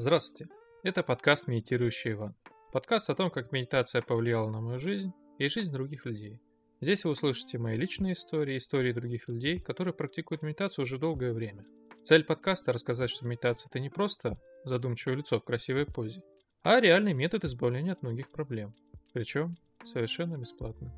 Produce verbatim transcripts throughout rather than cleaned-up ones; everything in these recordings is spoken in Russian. Здравствуйте, это подкаст «Медитирующий Иван». Подкаст о том, как медитация повлияла на мою жизнь и жизнь других людей. Здесь вы услышите мои личные истории, истории других людей, которые практикуют медитацию уже долгое время. Цель подкаста – рассказать, что медитация – это не просто задумчивое лицо в красивой позе, а реальный метод избавления от многих проблем, причем совершенно бесплатно.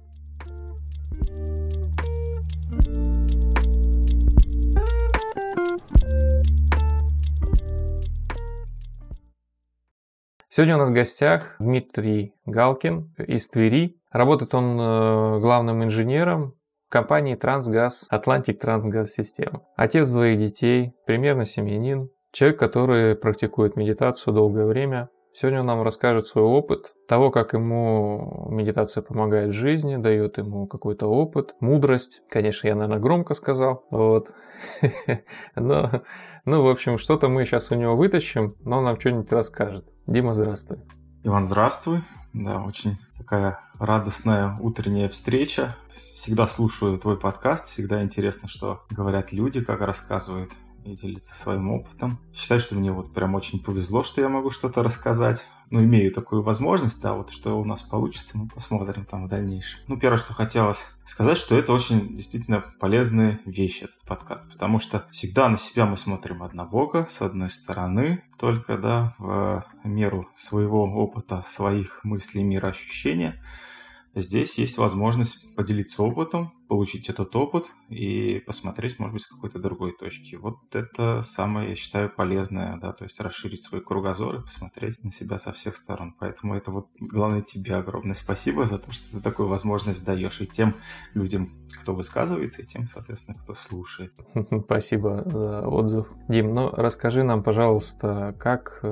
Сегодня у нас в гостях Дмитрий Галкин из Твери. Работает он главным инженером компании «Трансгаз», «Атлантик Трансгаз Система». Отец двоих детей, примерно семьянин, человек, который практикует медитацию долгое время. Сегодня он нам расскажет свой опыт, того, как ему медитация помогает в жизни, дает ему какой-то опыт, мудрость. Конечно, я, наверное, громко сказал, вот. Но, ну, в общем, что-то мы сейчас у него вытащим, но он нам что-нибудь расскажет. Дима, здравствуй. Иван, здравствуй. Да, очень такая радостная утренняя встреча. Всегда слушаю твой подкаст, всегда интересно, что говорят люди, как рассказывают. И делиться своим опытом. Считаю, что мне вот прям очень повезло, что я могу что-то рассказать. Ну, имею такую возможность, да, вот что у нас получится, мы посмотрим там в дальнейшем. Ну, первое, что хотелось сказать, что это очень действительно полезные вещи, этот подкаст, потому что всегда на себя мы смотрим однобоко, с одной стороны, только, да, в меру своего опыта, своих мыслей, мироощущения. Здесь есть возможность поделиться опытом, получить этот опыт и посмотреть, может быть, с какой-то другой точки. Вот это самое, я считаю, полезное, да, то есть расширить свой кругозор и посмотреть на себя со всех сторон. Поэтому это вот, главное, тебе огромное спасибо за то, что ты такую возможность даешь и тем людям, кто высказывается, и тем, соответственно, кто слушает. Спасибо за отзыв. Дим, ну расскажи нам, пожалуйста, как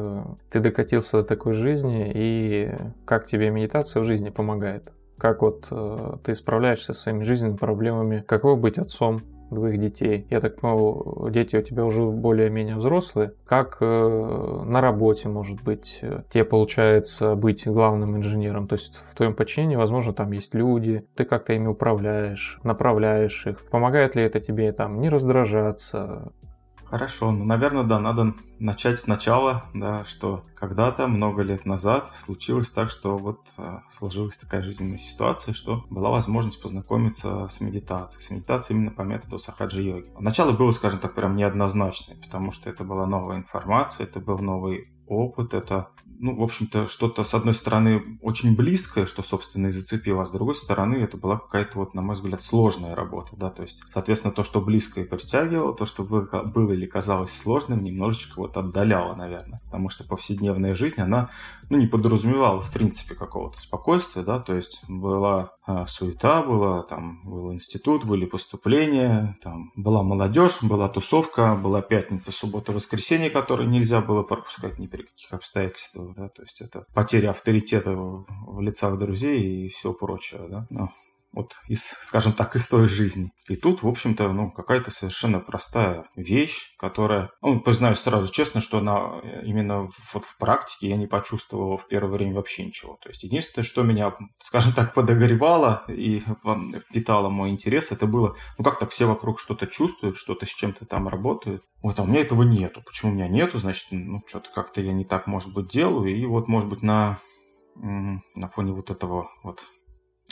ты докатился до такой жизни и как тебе медитация в жизни помогает? Как вот э, ты справляешься со своими жизненными проблемами, каково быть отцом двоих детей. Я так понимаю, дети у тебя уже более-менее взрослые. Как э, на работе, может быть, тебе получается быть главным инженером? То есть в твоем подчинении, возможно, там есть люди, ты как-то ими управляешь, направляешь их. Помогает ли это тебе там не раздражаться? Хорошо, ну, наверное, да, надо начать сначала, да, что когда-то, много лет назад, случилось так, что вот э, сложилась такая жизненная ситуация, что была возможность познакомиться с медитацией, с медитацией именно по методу сахаджа-йоги. Начало было, скажем так, прям неоднозначное, потому что это была новая информация, это был новый опыт, это, ну, в общем-то, что-то, с одной стороны, очень близкое, что, собственно, и зацепило, а с другой стороны, это была какая-то, вот, на мой взгляд, сложная работа, да, то есть, соответственно, то, что близкое притягивало, то, что было или казалось сложным, немножечко вот отдаляло, наверное, потому что повседневная жизнь, она, ну, не подразумевала, в принципе, какого-то спокойствия, да, то есть, была э, суета, была, там, был институт, были поступления, там, была молодежь, была тусовка, была пятница, суббота, воскресенье, которые нельзя было пропускать ни при каких обстоятельствах, да, то есть это потеря авторитета в лицах друзей и все прочее, да, ну, вот, из, скажем так, из той жизни. И тут, в общем-то, ну, какая-то совершенно простая вещь, которая, ну, признаюсь сразу честно, что она именно вот в практике я не почувствовал в первое время вообще ничего, то есть единственное, что меня, скажем так, подогревало и питало мой интерес, это было, ну, как-то все вокруг что-то чувствуют, что-то с чем-то там работают, вот, а у меня этого нету, почему у меня нету, значит, ну, что-то как-то я не так, может быть, делаю, и вот, может быть, на, на фоне вот этого вот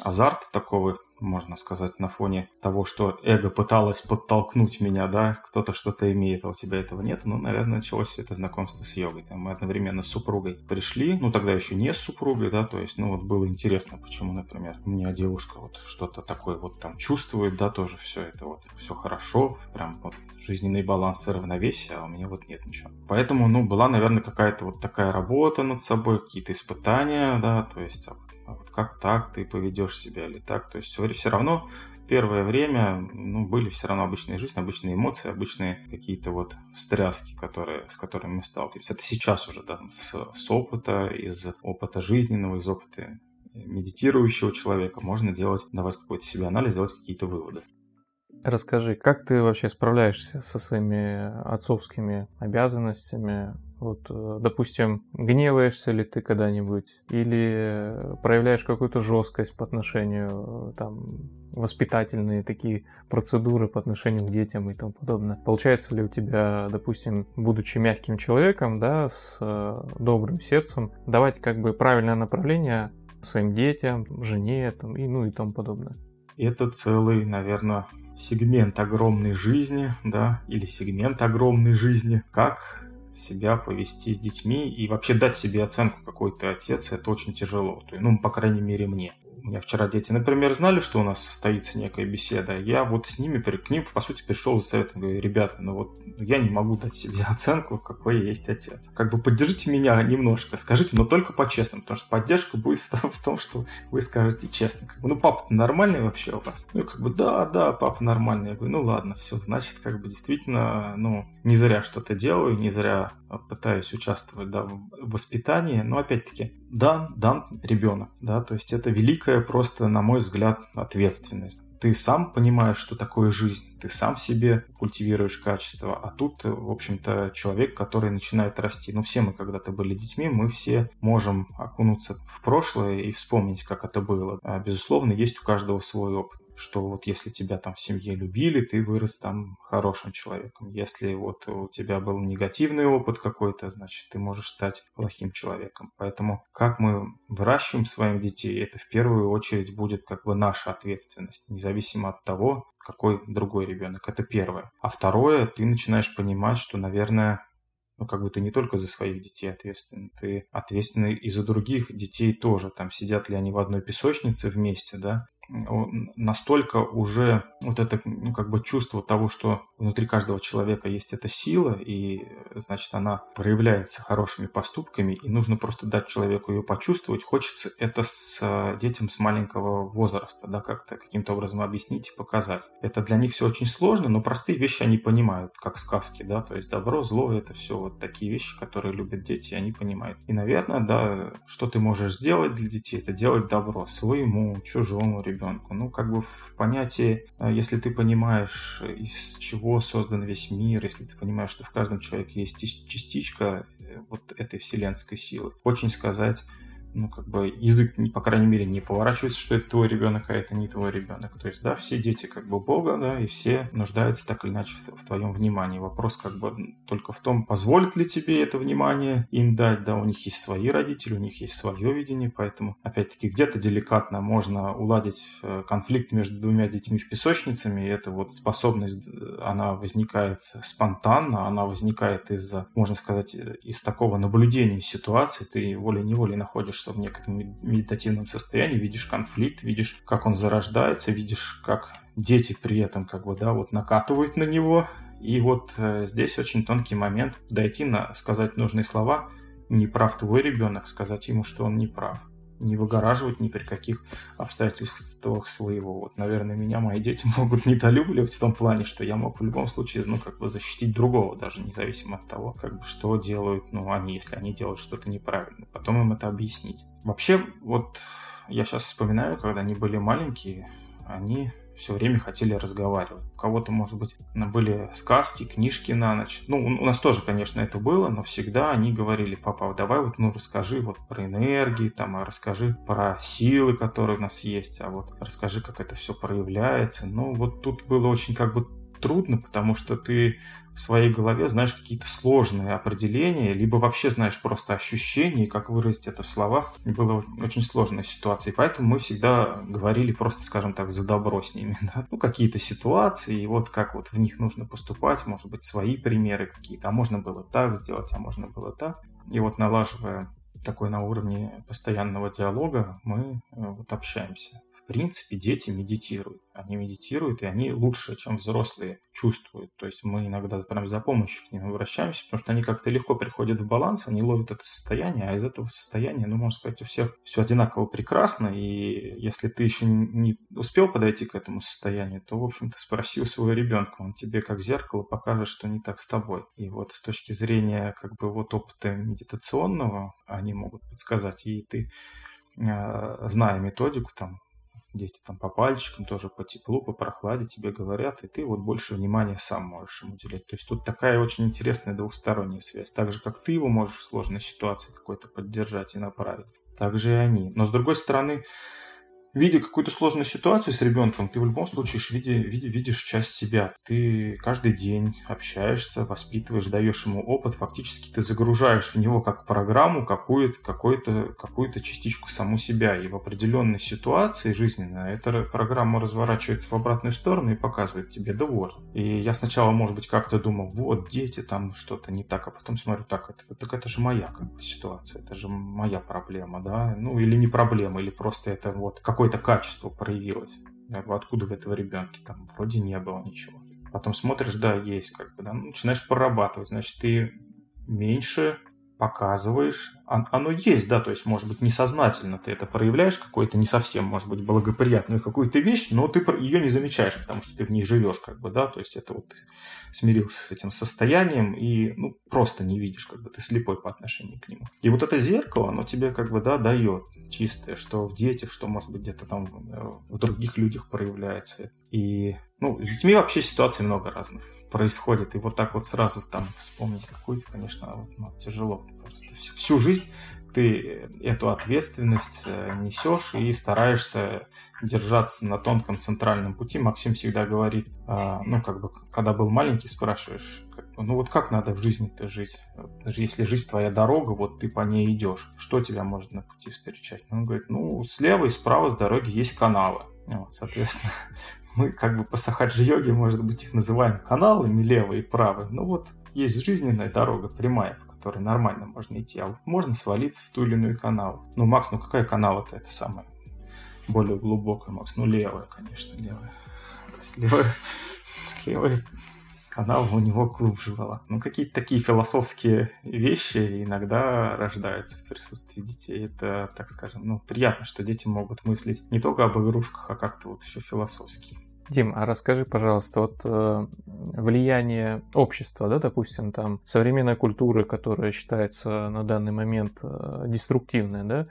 азарт такого, можно сказать, на фоне того, что эго пыталось подтолкнуть меня, да, кто-то что-то имеет, а у тебя этого нет, ну, наверное, началось это знакомство с йогой. Там мы одновременно с супругой пришли, ну, тогда еще не с супругой, да, то есть, ну, вот было интересно, почему, например, у меня девушка вот что-то такое вот там чувствует, да, тоже все это вот, все хорошо, прям вот жизненный баланс и равновесие, а у меня вот нет ничего. Поэтому, ну, была, наверное, какая-то вот такая работа над собой, какие-то испытания, да, то есть, а вот как так ты поведешь себя или так, то есть все, все равно первое время, ну, были все равно обычная жизнь, обычные эмоции, обычные какие-то вот встряски, которые, с которыми мы сталкиваемся. Это сейчас уже, да, с, с опыта, из опыта жизненного, из опыта медитирующего человека можно делать, давать какой-то себе анализ, делать какие-то выводы. Расскажи, как ты вообще справляешься со своими отцовскими обязанностями, Вот, допустим, гневаешься ли ты когда-нибудь, или проявляешь какую-то жесткость по отношению, там, воспитательные такие процедуры по отношению к детям и тому подобное. Получается ли у тебя, допустим, будучи мягким человеком, да, с добрым сердцем, давать как бы правильное направление своим детям, жене, там, и, ну и тому подобное? Это целый, наверное, сегмент огромной жизни, да, или сегмент огромной жизни. Как себя повести с детьми и вообще дать себе оценку, какой ты отец, это очень тяжело. Ну, по крайней мере, мне. У меня вчера дети, например, знали, что у нас состоится некая беседа. Я вот с ними, к ним, по сути, пришел за советом. Говорю, ребята, ну вот я не могу дать себе оценку, какой я есть отец. Как бы поддержите меня немножко, скажите, но только по-честному, потому что поддержка будет в том, в том что вы скажете честно. Как бы, ну, папа-то нормальный вообще у вас? Ну, как бы, да, да, папа нормальный. Я говорю, ну, ладно, все, значит, как бы, действительно, ну, не зря что-то делаю, не зря пытаюсь участвовать, да, в воспитании, но, опять-таки, дан, дан ребенок, да, то есть это великая просто, на мой взгляд, ответственность. Ты сам понимаешь, что такое жизнь, ты сам себе культивируешь качество, а тут, в общем-то, человек, который начинает расти. Ну, все мы когда-то были детьми, мы все можем окунуться в прошлое и вспомнить, как это было. А, безусловно, есть у каждого свой опыт. Что вот если тебя там в семье любили, ты вырос там хорошим человеком. Если вот у тебя был негативный опыт какой-то, значит, ты можешь стать плохим человеком. Поэтому как мы выращиваем своих детей, это в первую очередь будет как бы наша ответственность, независимо от того, какой другой ребенок. Это первое. А второе, ты начинаешь понимать, что, наверное, ну, как бы ты не только за своих детей ответственен, ты ответственен и за других детей тоже. Там сидят ли они в одной песочнице вместе, да? Настолько уже вот это, ну, как бы чувство того, что внутри каждого человека есть эта сила, и, значит, она проявляется хорошими поступками, и нужно просто дать человеку ее почувствовать. Хочется это с детям с маленького возраста, да, как-то каким-то образом объяснить и показать. Это для них все очень сложно, но простые вещи они понимают, как сказки, да, то есть добро, зло, это все вот такие вещи, которые любят дети, и они понимают. И, наверное, да, что ты можешь сделать для детей, это делать добро своему, чужому ребенку. Ребенку. Ну, как бы в понятии, если ты понимаешь, из чего создан весь мир, если ты понимаешь, что в каждом человеке есть частичка вот этой вселенской силы, очень сказать, ну, как бы язык, по крайней мере, не поворачивается, что это твой ребенок, а это не твой ребенок. То есть, да, все дети как бы Бога, да, и все нуждаются так или иначе в, в твоем внимании. Вопрос как бы только в том, позволит ли тебе это внимание им дать, да, у них есть свои родители, у них есть свое видение, поэтому, опять-таки, где-то деликатно можно уладить конфликт между двумя детьми в песочницами, и эта вот способность, она возникает спонтанно, она возникает из-за, можно сказать, из такого наблюдения ситуации, ты волей-неволей находишься в некотором медитативном состоянии, видишь конфликт, видишь, как он зарождается, видишь, как дети при этом как бы, да, вот накатывают на него. И вот э, здесь очень тонкий момент дойти на сказать нужные слова. Не прав твой ребенок, сказать ему, что он не прав. Не выгораживать ни при каких обстоятельствах своего. Вот, наверное, меня мои дети могут недолюбливать в том плане, что я мог в любом случае, ну, как бы защитить другого, даже независимо от того, как бы, что делают, ну, они, если они делают что-то неправильно. Потом им это объяснить. Вообще, вот я сейчас вспоминаю, когда они были маленькие, они все время хотели разговаривать. У кого-то, может быть, были сказки, книжки на ночь. Ну, у нас тоже, конечно, это было, но всегда они говорили: папа, давай вот, ну, расскажи вот про энергии, там, расскажи про силы, которые у нас есть, а вот расскажи, как это все проявляется. Ну, вот тут было очень как бы трудно, потому что ты в своей голове знаешь какие-то сложные определения, либо вообще знаешь просто ощущения, и как выразить это в словах. Было очень сложная ситуация, и поэтому мы всегда говорили просто, скажем так, за добро с ними. Да? Ну, какие-то ситуации, и вот как вот в них нужно поступать, может быть, свои примеры какие-то, а можно было так сделать, а можно было так. И вот налаживая такой на уровне постоянного диалога, мы вот общаемся. В принципе, дети медитируют. Они медитируют, и они лучше, чем взрослые, чувствуют. То есть мы иногда прям за помощью к ним обращаемся, потому что они как-то легко приходят в баланс, они ловят это состояние, а из этого состояния, ну, можно сказать, у всех все одинаково прекрасно, и если ты еще не успел подойти к этому состоянию, то, в общем-то, спроси у своего ребенка, он тебе как зеркало покажет, что не так с тобой. И вот с точки зрения как бы вот опыта медитационного они могут подсказать, и ты, зная методику, там, Дети там по пальчикам тоже, по теплу, по прохладе тебе говорят, и ты вот больше внимания сам можешь им уделять. То есть тут такая очень интересная двухсторонняя связь. Так же, как ты его можешь в сложной ситуации какой-то поддержать и направить, так же и они. Но с другой стороны, видя какую-то сложную ситуацию с ребенком, ты в любом случае видишь, видишь часть себя. Ты каждый день общаешься, воспитываешь, даешь ему опыт. Фактически ты загружаешь в него как программу какую-то, какую-то, какую-то частичку саму себя. И в определенной ситуации жизненной эта программа разворачивается в обратную сторону и показывает тебе: да вот. И я сначала, может быть, как-то думал: вот, дети, там что-то не так. А потом смотрю: так это, так это же моя как бы ситуация, это же моя проблема, да? Ну или не проблема, или просто это вот какой-то какое-то качество проявилось. Откуда в этого ребенке? Там вроде не было ничего. Потом смотришь, да, есть как бы, да, начинаешь прорабатывать, значит, ты меньше показываешь. Оно есть, да, то есть, может быть, несознательно ты это проявляешь, какую-то не совсем, может быть, благоприятную какую-то вещь, но ты ее не замечаешь, потому что ты в ней живешь, как бы, да, то есть, это вот ты смирился с этим состоянием и, ну, просто не видишь, как бы, ты слепой по отношению к нему. И вот это зеркало, оно тебе, как бы, да, дает чистое, что в детях, что, может быть, где-то там в других людях проявляется. И, ну, с детьми вообще ситуаций много разных происходит, и вот так вот сразу там вспомнить какую-то, конечно, вот, ну, тяжело, просто всю, всю жизнь ты эту ответственность несешь и стараешься держаться на тонком центральном пути. Максим всегда говорит, ну, как бы, когда был маленький, спрашиваешь, ну, вот как надо в жизни-то жить? Если жизнь твоя дорога, вот ты по ней идешь, что тебя может на пути встречать? Он говорит: ну, слева и справа с дороги есть канавы. Вот, соответственно, мы как бы по сахаджа-йоге, может быть, их называем каналами, левый и правый. Но вот есть жизненная дорога, прямая, по которой нормально можно идти, а вот можно свалиться в ту или иную канаву. Ну, Макс, ну какая канава-то это самая более глубокая, Макс? Ну, левая, конечно, левая. То есть левая, левая канава у него глубже была. Ну, какие-то такие философские вещи иногда рождаются в присутствии детей. Это, так скажем, ну, приятно, что дети могут мыслить не только об игрушках, а как-то вот еще философски. Дим, а расскажи, пожалуйста, вот э, влияние общества, да, допустим, там современной культуры, которая считается на данный момент э, деструктивной, да,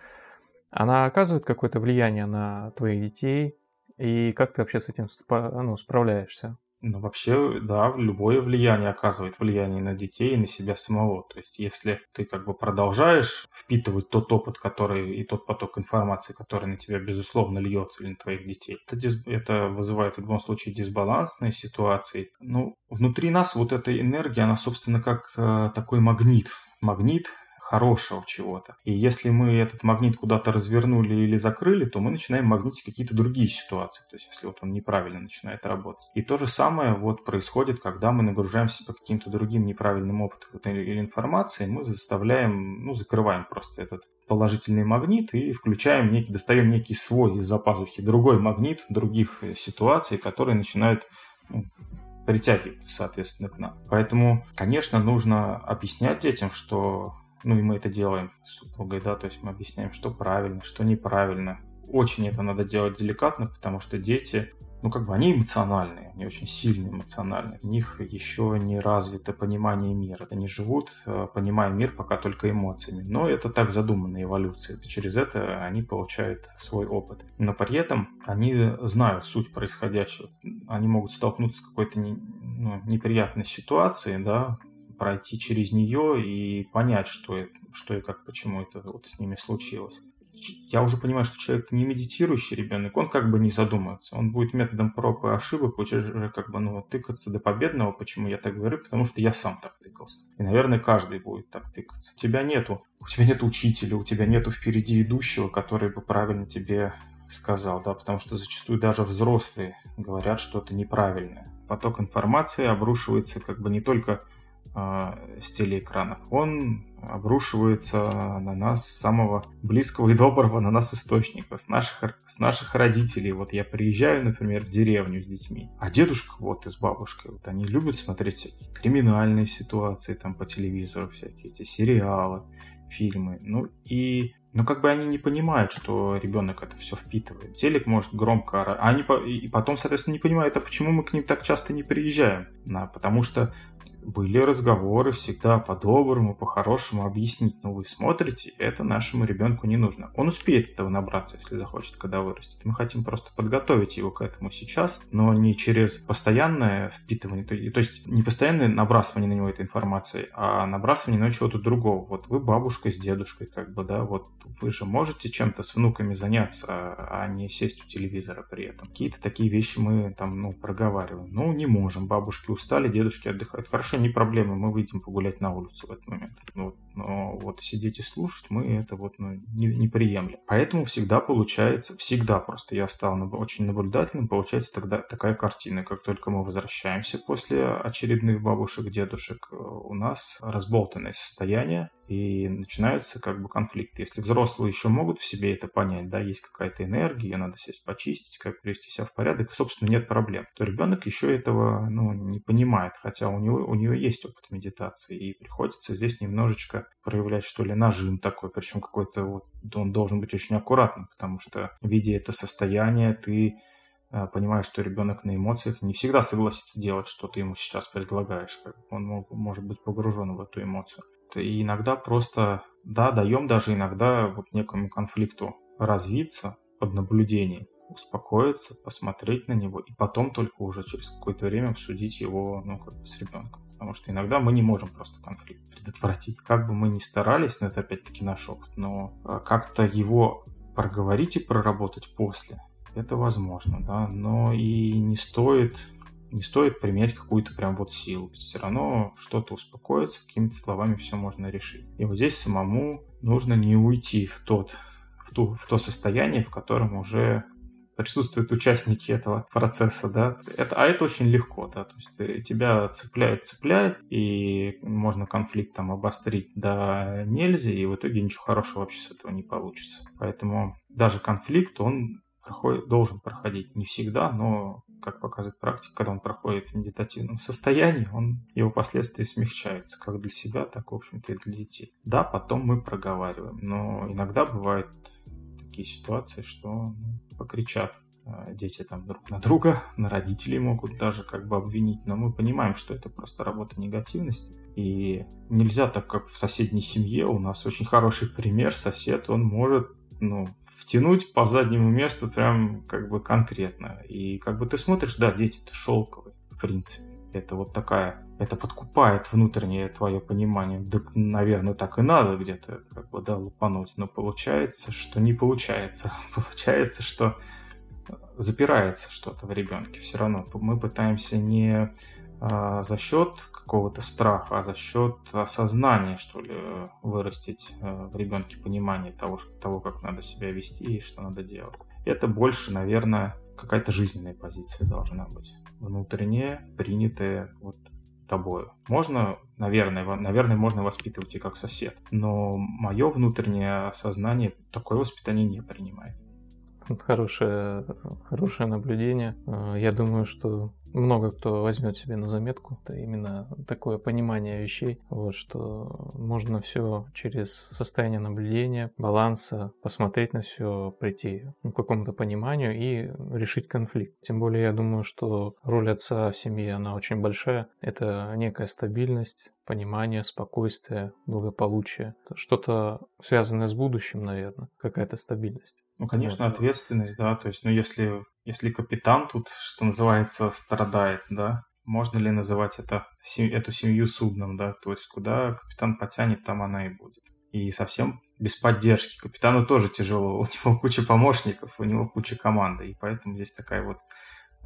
она оказывает какое-то влияние на твоих детей, и как ты вообще с этим ну, справляешься? Ну, вообще, да, любое влияние оказывает влияние на детей и на себя самого. То есть, если ты как бы продолжаешь впитывать тот опыт, который и тот поток информации, который на тебя, безусловно, льется, или на твоих детей, это, дис... это вызывает в любом случае дисбалансные ситуации. Ну, внутри нас вот эта энергия, она, собственно, как э, такой магнит. Магнит хорошего чего-то. И если мы этот магнит куда-то развернули или закрыли, то мы начинаем магнитить какие-то другие ситуации. То есть, если вот он неправильно начинает работать. И то же самое вот происходит, когда мы нагружаем себя каким-то другим неправильным опытом или информацией, мы заставляем, ну, закрываем просто этот положительный магнит и включаем некий, достаем некий свой из-за пазухи, другой магнит других ситуаций, которые начинают, ну, притягиваться, соответственно, к нам. Поэтому, конечно, нужно объяснять детям, что... Ну и мы это делаем с супругой, да, то есть мы объясняем, что правильно, что неправильно. Очень это надо делать деликатно, потому что дети, ну как бы они эмоциональные, они очень сильно эмоциональные. У них еще не развито понимание мира. Они живут, понимая мир пока только эмоциями. Но это так задумано эволюцией. Через это они получают свой опыт. Но при этом они знают суть происходящего. Они могут столкнуться с какой-то не, ну, неприятной ситуацией, да, пройти через нее и понять, что, это, что и как, почему это вот с ними случилось. Я уже понимаю, что человек не медитирующий ребенок, он как бы не задумается. Он будет методом проб и ошибок уже как бы, ну, тыкаться до победного. Почему я так говорю? Потому что я сам так тыкался. И, наверное, каждый будет так тыкаться. У тебя нету, у тебя нету учителя, у тебя нету впереди идущего, который бы правильно тебе сказал, да, потому что зачастую даже взрослые говорят что-то неправильное. Поток информации обрушивается как бы не только с телеэкранов. Он обрушивается на нас с самого близкого и доброго на нас источника, с наших, с наших родителей. Вот я приезжаю, например, в деревню с детьми, а дедушка вот и с бабушкой, вот они любят смотреть всякие криминальные ситуации, там по телевизору всякие эти сериалы, фильмы. Ну и... Но как бы они не понимают, что ребенок это все впитывает. Телек может громко орать. А они по... И потом, соответственно, не понимают, а почему мы к ним так часто не приезжаем. Да, потому что были разговоры всегда по-доброму, по-хорошему объяснить, но вы смотрите, это нашему ребенку не нужно. Он успеет этого набраться, если захочет, когда вырастет. Мы хотим просто подготовить его к этому сейчас, но не через постоянное впитывание, то есть не постоянное набрасывание на него этой информации, а набрасывание на чего-то другого. Вот вы бабушка с дедушкой, как бы, да, вот вы же можете чем-то с внуками заняться, а не сесть у телевизора при этом. Какие-то такие вещи мы там, ну, проговариваем. Ну, не можем, бабушки устали, дедушки отдыхают. Хорошо, не проблема, мы выйдем погулять на улицу в этот момент. Вот. Но вот сидеть и слушать мы это вот, ну, не, не приемлем. Поэтому всегда получается, всегда просто я стал очень наблюдательным, получается тогда такая картина. Как только мы возвращаемся после очередных бабушек, дедушек, у нас разболтанное состояние и начинаются как бы конфликты. Если взрослые еще могут в себе это понять, да, есть какая-то энергия, ее надо сесть почистить, как привести себя в порядок, собственно, нет проблем, то ребенок еще этого, ну, не понимает, хотя у него, у него есть опыт медитации, и приходится здесь немножечко проявлять, что ли, нажим такой, причем какой-то вот, он должен быть очень аккуратным, потому что, видя это состояние, ты понимаешь, что ребенок на эмоциях не всегда согласится делать, что ты ему сейчас предлагаешь, он может быть погружен в эту эмоцию. И иногда просто, да, даем даже иногда вот некому конфликту развиться под наблюдением, успокоиться, посмотреть на него и потом только уже через какое-то время обсудить его, ну, как бы с ребенком. Потому что иногда мы не можем просто конфликт предотвратить. Как бы мы ни старались, но это опять-таки наш опыт, но как-то его проговорить и проработать после, это возможно, да, но и не стоит... Не стоит применять какую-то прям вот силу. Все равно что-то успокоится, какими-то словами все можно решить. И вот здесь самому нужно не уйти в, тот, в, ту, в то состояние, в котором уже присутствуют участники этого процесса, да. Это, а это очень легко, да. То есть ты, тебя цепляет, цепляет, и можно конфликт там обострить до нельзя, и в итоге ничего хорошего вообще с этого не получится. Поэтому даже конфликт, он проходит, должен проходить. Не всегда, но... как показывает практика, когда он проходит в медитативном состоянии, он, его последствия смягчаются, как для себя, так, в общем-то, и для детей. Да, потом мы проговариваем, но иногда бывают такие ситуации, что покричат дети там друг на друга, на родителей могут даже как бы обвинить, но мы понимаем, что это просто работа негативности, и нельзя так, как в соседней семье, у нас очень хороший пример, сосед, он может, ну, втянуть по заднему месту прям как бы конкретно. И как бы ты смотришь, да, дети-то шелковые, в принципе. Это вот такая, это подкупает внутреннее твое понимание. Да, наверное, так и надо где-то как бы, да, лупануть. Но получается, что не получается. Получается, что запирается что-то в ребенке. Все равно мы пытаемся не а, за счет какого-то страха, а за счет осознания, что ли, вырастить в ребенке понимание того, того, как надо себя вести и что надо делать. Это больше, наверное, какая-то жизненная позиция должна быть. Внутренняя, принятая вот тобою. Можно, наверное, наверное, можно воспитывать и как сосед, но мое внутреннее сознание такое воспитание не принимает. Хорошее, хорошее наблюдение. Я думаю, что много кто возьмет себе на заметку. Это именно такое понимание вещей, вот, что можно все через состояние наблюдения, баланса, посмотреть на все, прийти к какому-то пониманию и решить конфликт. Тем более, я думаю, что роль отца в семье, она очень большая. Это некая стабильность, понимание, спокойствие, благополучие. Что-то связанное с будущим, наверное, какая-то стабильность. Ну, конечно, ответственность, да, то есть, ну, если, если капитан тут, что называется, страдает, да, можно ли называть это, эту семью судном, да, то есть, куда капитан потянет, там она и будет. И совсем без поддержки. Капитану тоже тяжело, у него куча помощников, у него куча команды, и поэтому здесь такая вот,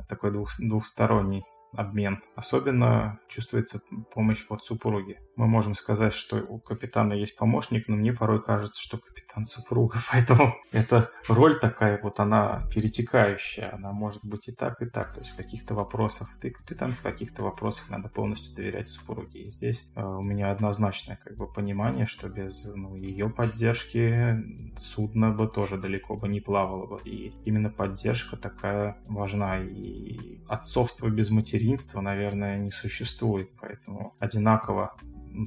такой двух, двухсторонний обмен. Особенно чувствуется помощь вот супруги. Мы можем сказать, что у капитана есть помощник, но мне порой кажется, что капитан супруга, поэтому эта роль такая вот, она перетекающая, она может быть и так, и так. То есть в каких-то вопросах ты капитан, в каких-то вопросах надо полностью доверять супруге. И здесь э, у меня однозначное как бы понимание, что без, ну, ее поддержки судно бы тоже далеко бы не плавало бы. И именно поддержка такая важна. И отцовство без материнства, наверное, не существует, поэтому одинаково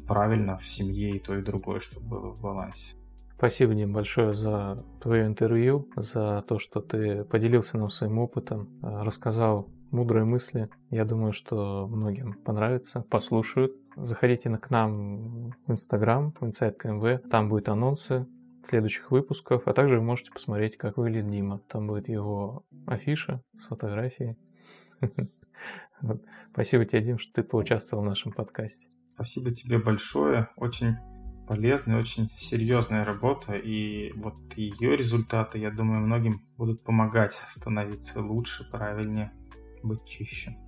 правильно в семье и то, и другое, чтобы было в балансе. Спасибо, Дим, большое за твое интервью, за то, что ты поделился нам своим опытом, рассказал мудрые мысли. Я думаю, что многим понравится, послушают. Заходите к нам в Инстаграм, в инсайт точка эм вэ, там будут анонсы следующих выпусков, а также вы можете посмотреть, как выглядит Дима. Там будет его афиша с фотографией. Спасибо тебе, Дим, что ты поучаствовал в нашем подкасте. Спасибо тебе большое. Очень полезная, очень серьезная работа. И вот ее результаты, я думаю, многим будут помогать становиться лучше, правильнее, быть чище.